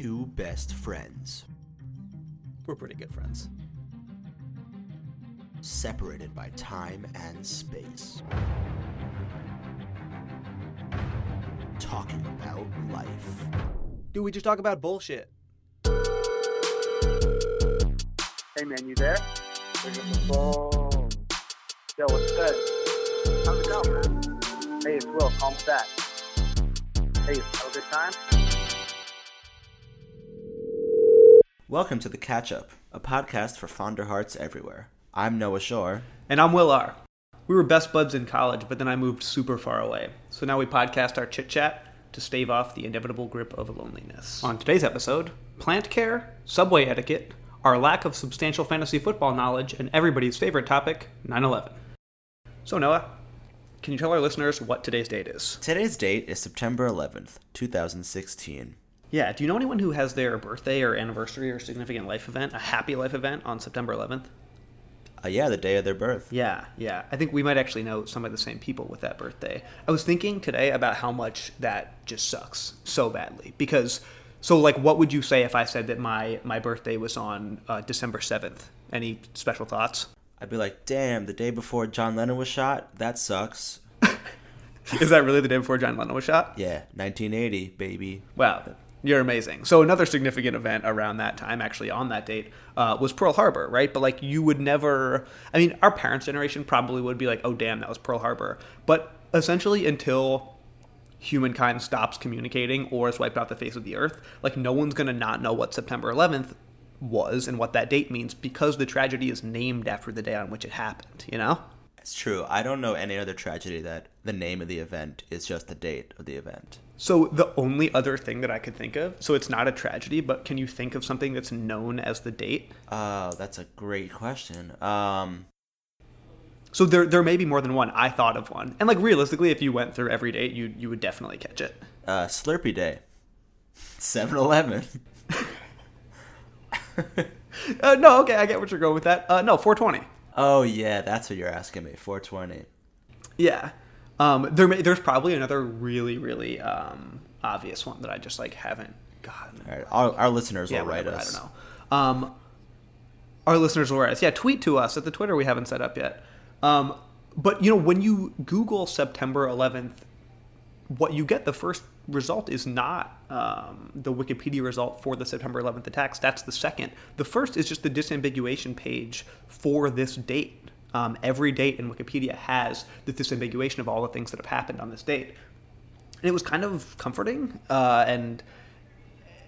two best friends. We're pretty good friends. Separated by time and space. Talking about life. Dude, we just talk about bullshit. Hey man, you there? Pick up the phone. Yo, what's good? How's it going, man? Hey, it's Will. Calm back. Hey, have a good time? Welcome to The Catch-Up, a podcast for fonder hearts everywhere. I'm Noah Shore. And I'm Will R. We were best buds in college, but then I moved super far away. So now we podcast our chit-chat to stave off the inevitable grip of loneliness. On today's episode, plant care, subway etiquette, our lack of substantial fantasy football knowledge, and everybody's favorite topic, 9/11. So Noah, can you tell our listeners what today's date is? Today's date is September 11th, 2016. Yeah, do you know anyone who has their birthday or anniversary or significant life event, a happy life event, on September 11th? Yeah, the day of their birth. Yeah. I think we might actually know some of the same people with that birthday. I was thinking today about how much that just sucks so badly. Because, what would you say if I said that my birthday was on December 7th? Any special thoughts? I'd be like, damn, the day before John Lennon was shot? That sucks. Is that really the day before John Lennon was shot? Yeah, 1980, baby. Wow. You're amazing. So another significant event around that time, actually on that date, was Pearl Harbor, right? But you would never, our parents' generation probably would be like, oh damn, that was Pearl Harbor. But essentially until humankind stops communicating or is wiped off the face of the earth, no one's going to not know what September 11th was and what that date means because the tragedy is named after the day on which it happened, you know? It's true. I don't know any other tragedy that the name of the event is just the date of the event. So the only other thing that I could think of, so it's not a tragedy, but can you think of something that's known as the date? Oh, that's a great question. So there may be more than one. I thought of one. And realistically, if you went through every date, you would definitely catch it. Slurpee Day. 7-Eleven. No, okay, I get what you're going with that. No, 420. Oh, yeah, that's what you're asking me, 420. Yeah. There's probably another really, really obvious one that I just, haven't gotten. All right. Our listeners will write us. I don't know. Our listeners will write us. Yeah, tweet to us at the Twitter we haven't set up yet. But, when you Google September 11th, what you get, the first result is not the Wikipedia result for the September 11th attacks. That's the second. The first is just the disambiguation page for this date. Every date in Wikipedia has the disambiguation of all the things that have happened on this date. And it was kind of comforting and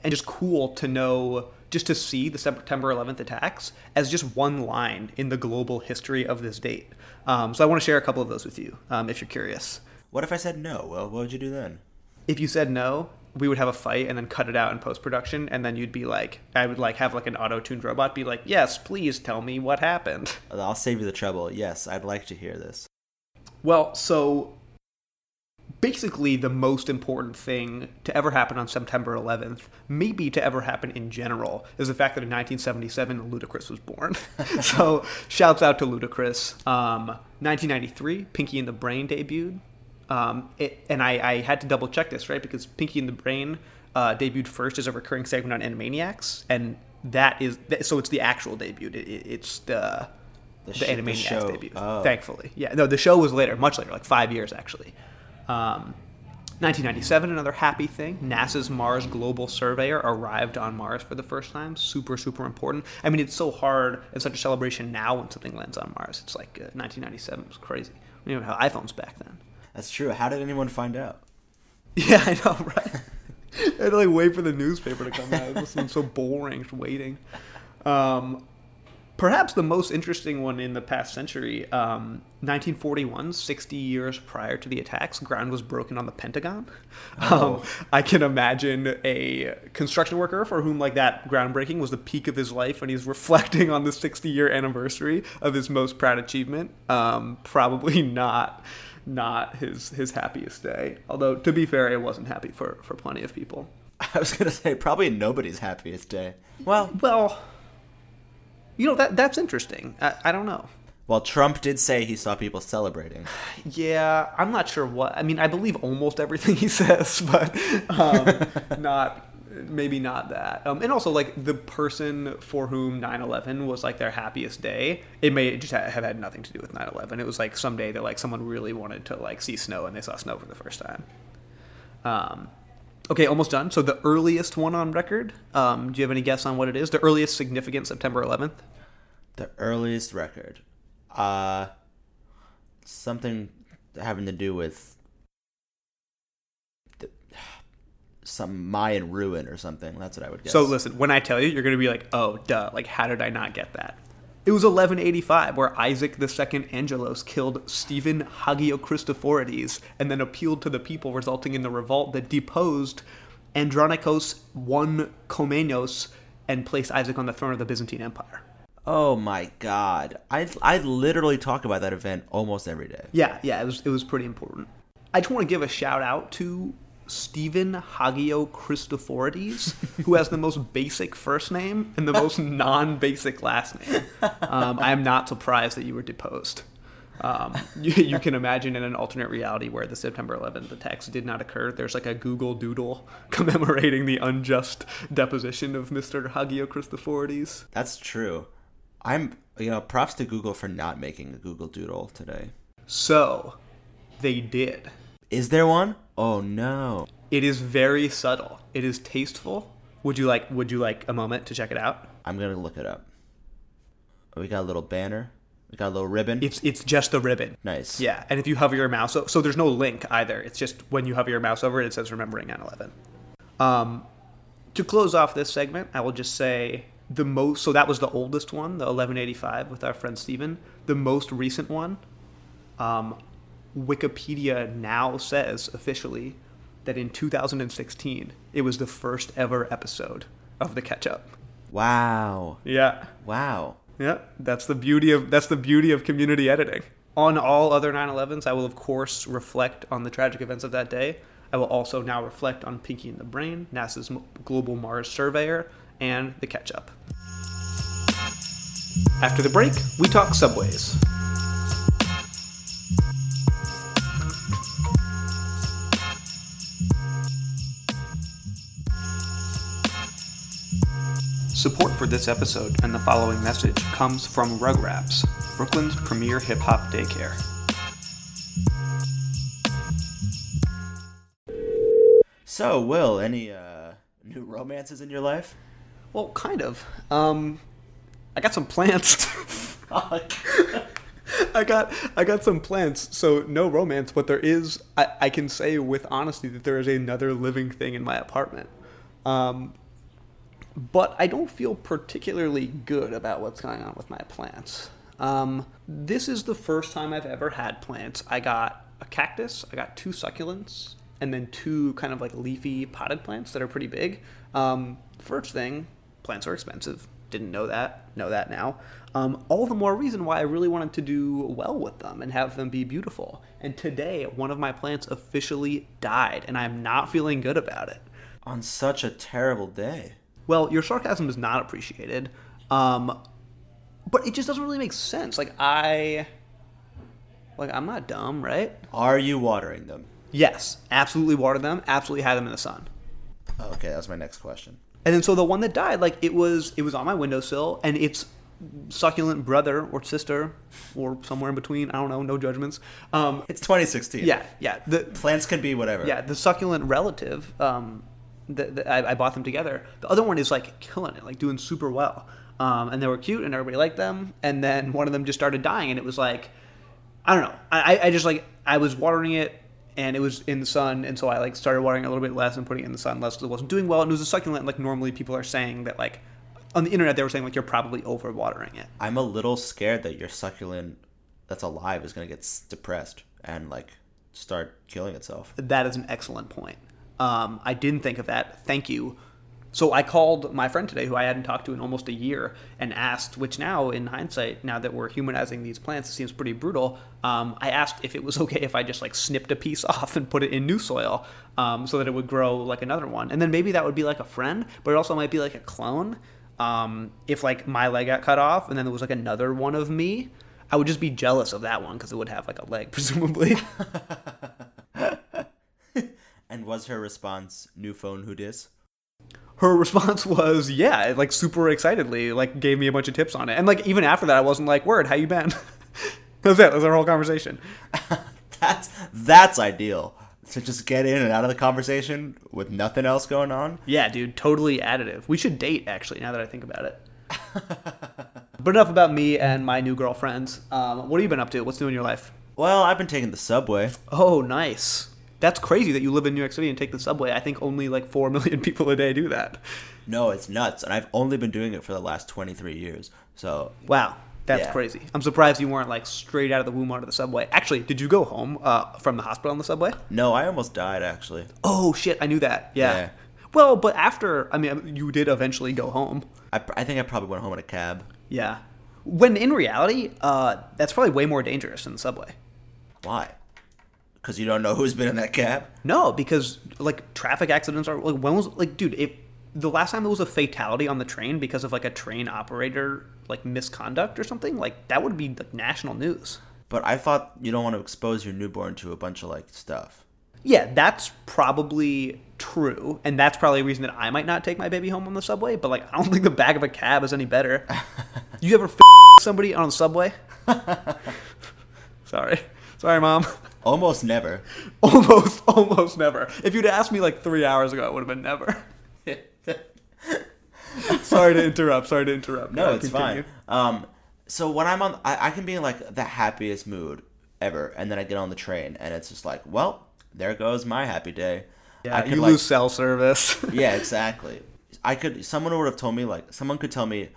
just cool to know, just to see the September 11th attacks as just one line in the global history of this date. So I want to share a couple of those with you if you're curious. What if I said no? Well, what would you do then? If you said no, we would have a fight and then cut it out in post-production. And then you'd be like, I would have an auto-tuned robot be like, yes, please tell me what happened. I'll save you the trouble. Yes, I'd like to hear this. Well, so basically the most important thing to ever happen on September 11th, maybe to ever happen in general, is the fact that in 1977, Ludacris was born. So shouts out to Ludacris. 1993, Pinky and the Brain debuted. I had to double check this, right? Because Pinky and the Brain debuted first as a recurring segment on Animaniacs, and so it's the actual debut. It's the Animaniacs debut. Oh. Thankfully, yeah. No, the show was later, much later, 5 years actually. 1997, another happy thing. NASA's Mars Global Surveyor arrived on Mars for the first time. Super, super important. It's so hard and such a celebration now when something lands on Mars. It's 1997 was crazy. We didn't even have iPhones back then. That's true. How did anyone find out? Yeah, I know, right? I had to wait for the newspaper to come out. It seemed so boring, just waiting. Perhaps the most interesting one in the past century, 1941, 60 years prior to the attacks, ground was broken on the Pentagon. I can imagine a construction worker for whom that groundbreaking was the peak of his life, and he's reflecting on the 60-year anniversary of his most proud achievement. Probably not his happiest day. Although, to be fair, it wasn't happy for plenty of people. I was going to say, probably nobody's happiest day. Well, that's interesting. I don't know. Well, Trump did say he saw people celebrating. Yeah, I'm not sure what. I believe almost everything he says, but maybe not that. And also, like, the person for whom 9/11 was, like, their happiest day, it may just have had nothing to do with 9/11. It was, like, some day that, like, someone really wanted to, like, see snow, and they saw snow for the first time. Okay, almost done. So the earliest one on record, do you have any guess on what it is? The earliest significant September 11th? The earliest record. Something having to do with some Mayan ruin or something. That's what I would guess. So listen, when I tell you, you're going to be like, oh, duh. Like, how did I not get that? It was 1185 where Isaac II Angelos killed Stephen Hagio Christophorides and then appealed to the people, resulting in the revolt that deposed Andronikos I Komenos and placed Isaac on the throne of the Byzantine Empire. Oh my God. I literally talk about that event almost every day. Yeah, it was pretty important. I just want to give a shout out to Stephen Hagio Christophorides, who has the most basic first name and the most non-basic last name. I am not surprised that you were deposed. You can imagine in an alternate reality where the September 11th attacks did not occur, there's like a Google Doodle commemorating the unjust deposition of Mr. Hagio Christophorides. That's true. Props to Google for not making a Google Doodle today. So, they did. Is there one? Oh no. It is very subtle. It is tasteful. Would you like a moment to check it out? I'm going to look it up. We got a little banner. We got a little ribbon. It's just a ribbon. Nice. Yeah, and if you hover your mouse so there's no link either. It's just when you hover your mouse over it, it says remembering 9/11. To close off this segment, I will just say so that was the oldest one, the 1185 with our friend Steven. The most recent one, Wikipedia now says officially that in 2016, it was the first ever episode of The Catch-Up. Wow. Yeah. Wow. Yeah. That's the beauty of community editing. On all other 9/11s, I will, of course, reflect on the tragic events of that day. I will also now reflect on Pinky and the Brain, NASA's Global Mars Surveyor, and The Catch-Up. After the break, we talk subways. Support for this episode and the following message comes from Rug Raps, Brooklyn's premier hip-hop daycare. So, Will, any new romances in your life? Well, kind of. I got some plants. I got some plants, so no romance, but there is, I can say with honesty that there is another living thing in my apartment. But I don't feel particularly good about what's going on with my plants. This is the first time I've ever had plants. I got a cactus, I got two succulents, and then two kind of like leafy potted plants that are pretty big. First thing, plants are expensive. Didn't know that. Know that now. All the more reason why I really wanted to do well with them and have them be beautiful. And today, one of my plants officially died, and I'm not feeling good about it. On such a terrible day. Well, your sarcasm is not appreciated, but it just doesn't really make sense. I'm not dumb, right? Are you watering them? Yes, absolutely water them, absolutely had them in the sun. Okay, that was my next question. And then so the one that died, like, it was on my windowsill, and its succulent brother or sister or somewhere in between, I don't know, no judgments. It's 2016. Yeah. The plants can be whatever. Yeah, the succulent relative... I bought them together. The other one is like killing it, like doing super well. And they were cute and everybody liked them. And then one of them just started dying and it was like, I don't know. I just like, I was watering it and it was in the sun. And so I like started watering a little bit less and putting it in the sun less because it wasn't doing well. And it was a succulent. Like normally people are saying that like on the internet, they were saying like, you're probably over watering it. I'm a little scared that your succulent that's alive is going to get depressed and like start killing itself. That is an excellent point. I didn't think of that. Thank you. So I called my friend today who I hadn't talked to in almost a year and asked, which now in hindsight, now that we're humanizing these plants, it seems pretty brutal. I asked if it was okay if I just like snipped a piece off and put it in new soil so that it would grow like another one. And then maybe that would be like a friend, but it also might be like a clone. If like my leg got cut off and then there was like another one of me, I would just be jealous of that one because it would have like a leg presumably. And was her response, new phone, who dis? her response was, yeah, like super excitedly, like gave me a bunch of tips on it. And like, even after that, I wasn't like, word, how you been? That was it. That was our whole conversation. That's ideal. To just get in and out of the conversation with nothing else going on. Yeah, dude, totally additive. We should date, actually, now that I think about it. But enough about me and my new girlfriends. What have you been up to? What's new in your life? Well, I've been taking the subway. Oh, nice. That's crazy that you live in New York City and take the subway. I think only like 4 million people a day do that. No, it's nuts. And I've only been doing it for the last 23 years. So wow. That's crazy. I'm surprised you weren't like straight out of the womb onto the subway. Actually, did you go home from the hospital on the subway? No, I almost died, actually. Oh, shit. I knew that. Yeah. Well, but after, I mean, you did eventually go home. I think I probably went home in a cab. Yeah. When in reality, that's probably way more dangerous than the subway. Why? Because you don't know who's been in that cab? No, because like traffic accidents are like, when was, like, dude, if the last time there was a fatality on the train because of like a train operator like misconduct or something, like that would be like national news. But I thought you don't want to expose your newborn to a bunch of like stuff. Yeah, that's probably true. And that's probably a reason that I might not take my baby home on the subway. But like, I don't think the back of a cab is any better. You ever somebody on the subway? Sorry, Mom. Almost never. Almost never. If you'd asked me like 3 hours ago, it would have been never. Sorry to interrupt. No, it's continue. Fine. So when I'm on, I can be in like the happiest mood ever, and then I get on the train, and it's just like, well, there goes my happy day. Yeah, you lose cell service. Yeah, exactly. Someone would have told me, like, someone could tell me,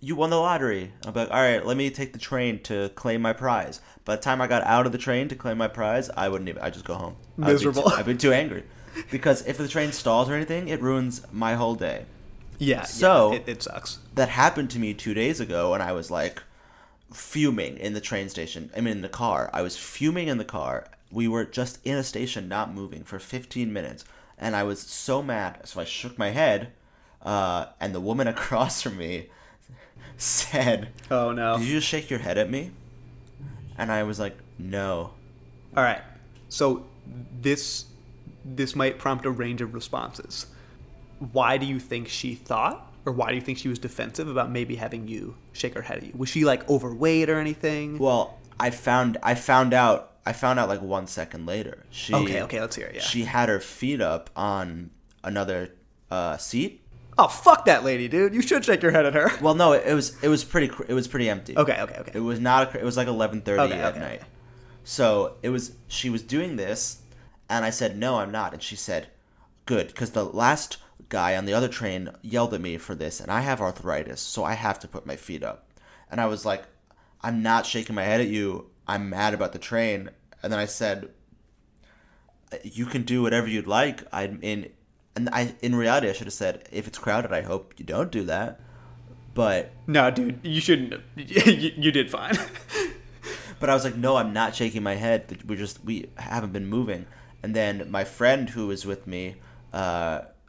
you won the lottery. I'm like, all right, let me take the train to claim my prize. By the time I got out of the train to claim my prize, I'd just go home. Miserable. I'd be too angry. Because if the train stalls or anything, it ruins my whole day. Yeah, so it sucks. That happened to me 2 days ago, and I was like fuming in the train station. I mean, in the car. I was fuming in the car. We were just in a station not moving for 15 minutes, and I was so mad. So I shook my head, and the woman across from me said, "Oh no! Did you just shake your head at me?" And I was like, "No." All right. So this might prompt a range of responses. Why do you think she thought, or why do you think she was defensive about maybe having you shake her head at you? Was she like overweight or anything? Well, I found out like 1 second later. Okay, let's hear it. Yeah. She had her feet up on another seat. Oh, fuck that lady, dude! You should shake your head at her. Well, no, it was pretty empty. Okay. It was not. It was like 11:30 at night. So she was doing this, and I said, "No, I'm not," and she said, "Good," because the last guy on the other train yelled at me for this, and I have arthritis, so I have to put my feet up. And I was like, I'm not shaking my head at you. I'm mad about the train. And then I said, you can do whatever you'd like. In reality, I should have said, if it's crowded, I hope you don't do that. But no, dude, you shouldn't have. You did fine. But I was like, no, I'm not shaking my head. We haven't been moving. And then my friend who was with me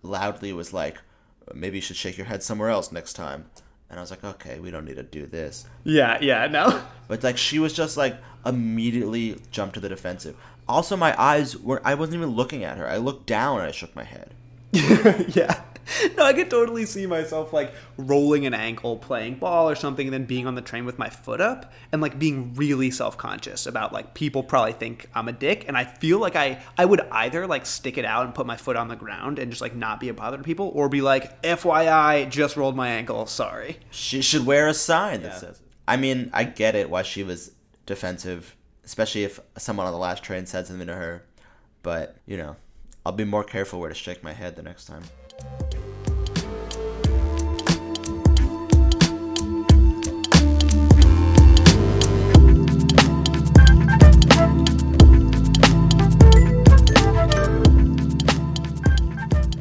loudly was like, maybe you should shake your head somewhere else next time. And I was like, okay, we don't need to do this. Yeah, no. But like, she was just like immediately jumped to the defensive. Also, my eyes I wasn't even looking at her. I looked down and I shook my head. Yeah. No, I could totally see myself like rolling an ankle, playing ball or something, and then being on the train with my foot up and like being really self-conscious about like people probably think I'm a dick. And I feel like I would either like stick it out and put my foot on the ground and just like not be a bother to people, or be like, FYI, just rolled my ankle. Sorry. She should wear a sign that says it. I mean, I get it why she was defensive, especially if someone on the last train said something to her. But, you know, I'll be more careful where to shake my head the next time.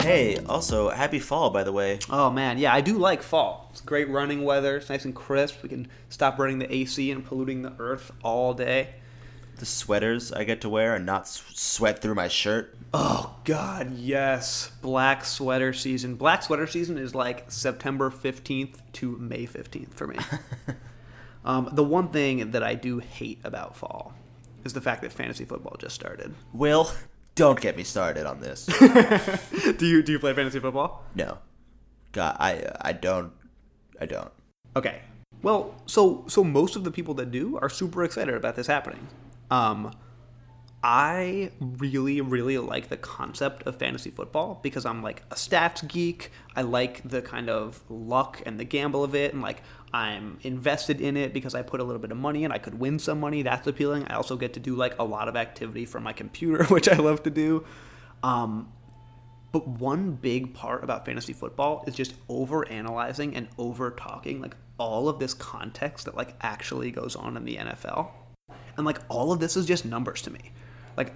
Hey, also, happy fall, by the way. Oh, man. Yeah, I do like fall. It's great running weather. It's nice and crisp. We can stop running the AC and polluting the earth all day. The sweaters I get to wear and not sweat through my shirt. Oh, God, yes. Black sweater season. Black sweater season is like September 15th to May 15th for me. The one thing that I do hate about fall is the fact that fantasy football just started. Will, don't get me started on this. Do you play fantasy football? No. God, I don't. Okay. Well, so most of the people that do are super excited about this happening. I really, really like the concept of fantasy football because I'm like a stats geek. I like the kind of luck and the gamble of it, and like I'm invested in it because I put a little bit of money in. I could win some money. That's appealing. I also get to do like a lot of activity from my computer, which I love to do. But one big part about fantasy football is just overanalyzing and over-talking like all of this context that like actually goes on in the NFL. And like all of this is just numbers to me. Like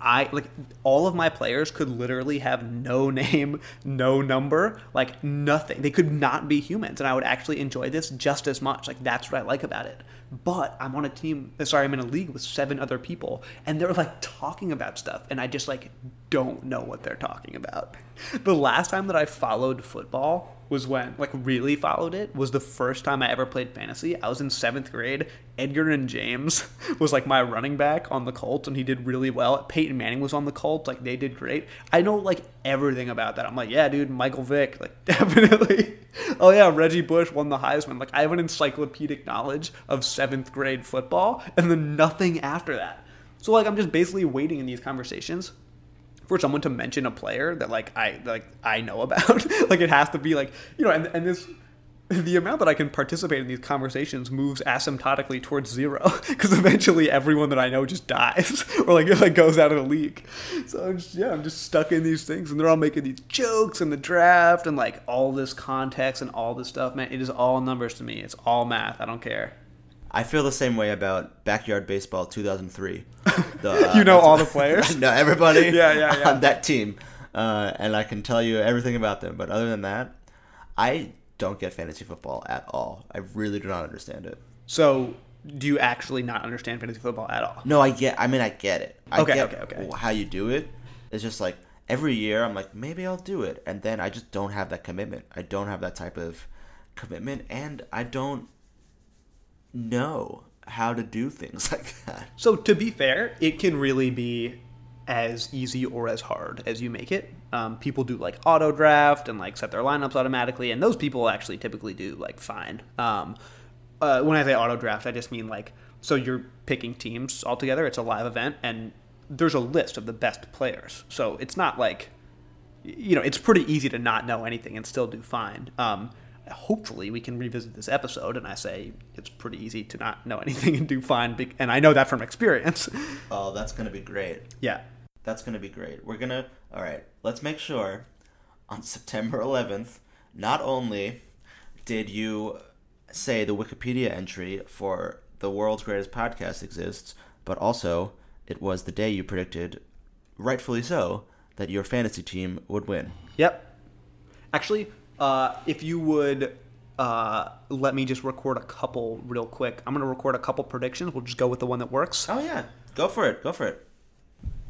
all of my players could literally have no name, no number, like nothing. They could not be humans, and I would actually enjoy this just as much. Like that's what I like about it. But I'm in a league with 7 other people, and they're like talking about stuff, and I just like don't know what they're talking about. The last time that I followed football was when, like really followed it, was the first time I ever played fantasy. I was in 7th grade. Edgar and James was like my running back on the Colts, and he did really well. Peyton Manning was on the Colts. Like they did great. I know like everything about that. I'm like, yeah, dude, Michael Vick, like definitely. Oh yeah, Reggie Bush won the Heisman. Like I have an encyclopedic knowledge of 7th grade football and then nothing after that. So like I'm just basically waiting in these conversations for someone to mention a player that I know about. Like it has to be like, you know, and this, the amount that I can participate in these conversations moves asymptotically towards 0 because eventually everyone that I know just dies or like goes out of the league. So I'm just stuck in these things, and they're all making these jokes and the draft and like all this context and all this stuff. Man, it is all numbers to me. It's all math. I don't care. I feel the same way about Backyard Baseball 2003. You know all the players? I know everybody yeah. on that team. And I can tell you everything about them. But other than that, I don't get fantasy football at all. I really do not understand it. So do you actually not understand fantasy football at all? No, I get it. I get how you do it. It's just like every year I'm like, maybe I'll do it. And then I just don't have that commitment. I don't have that type of commitment. And I don't know how to do things like that. So to be fair, it can really be as easy or as hard as you make it. People do like auto draft and like set their lineups automatically, and those people actually typically do like fine. When I say auto draft, I just mean like, so you're picking teams all together. It's a live event, and there's a list of the best players. So it's not like, you know, it's pretty easy to not know anything and still do fine. Hopefully we can revisit this episode and I say it's pretty easy to not know anything and do fine, and I know that from experience. Oh, that's going to be great. Yeah. That's going to be great. We're going to, all right, let's make sure on September 11th, not only did you say the Wikipedia entry for the world's greatest podcast exists, but also it was the day you predicted, rightfully so, that your fantasy team would win. Yep. Actually, if you would let me just record a couple real quick. I'm going to record a couple predictions. We'll just go with the one that works. Oh, yeah. Go for it.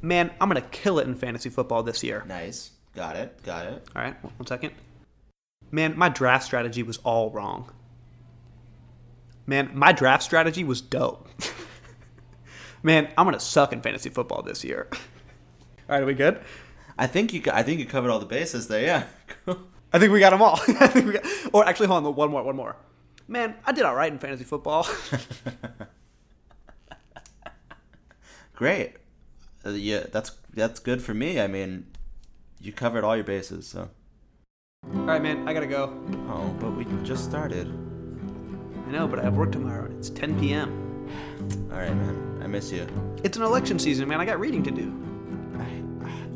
Man, I'm going to kill it in fantasy football this year. Nice. Got it. All right. One second. Man, my draft strategy was all wrong. Man, my draft strategy was dope. Man, I'm going to suck in fantasy football this year. All right. Are we good? I think you covered all the bases there. Yeah. Cool. I think we got them all. Or actually, hold on, one more. Man, I did all right in fantasy football. Great. Yeah, that's good for me. I mean, you covered all your bases, so. All right, man, I gotta go. Oh, but we just started. I know, but I have work tomorrow, and it's 10 p.m. All right, man, I miss you. It's an election season, man. I got reading to do.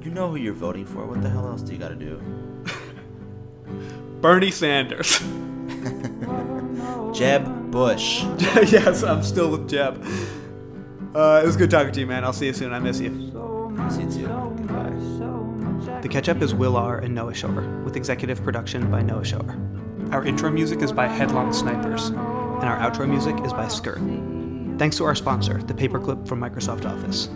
You know who you're voting for. What the hell else do you gotta do? Bernie Sanders. Jeb Bush. Yes, I'm still with Jeb. It was good talking to you, man. I'll see you soon. I miss you. See you too. Goodbye. The Catch Up is Will R. and Noah Schauer, with executive production by Noah Schauer. Our intro music is by Headlong Snipers, and our outro music is by Skirt. Thanks to our sponsor, the Paperclip from Microsoft Office.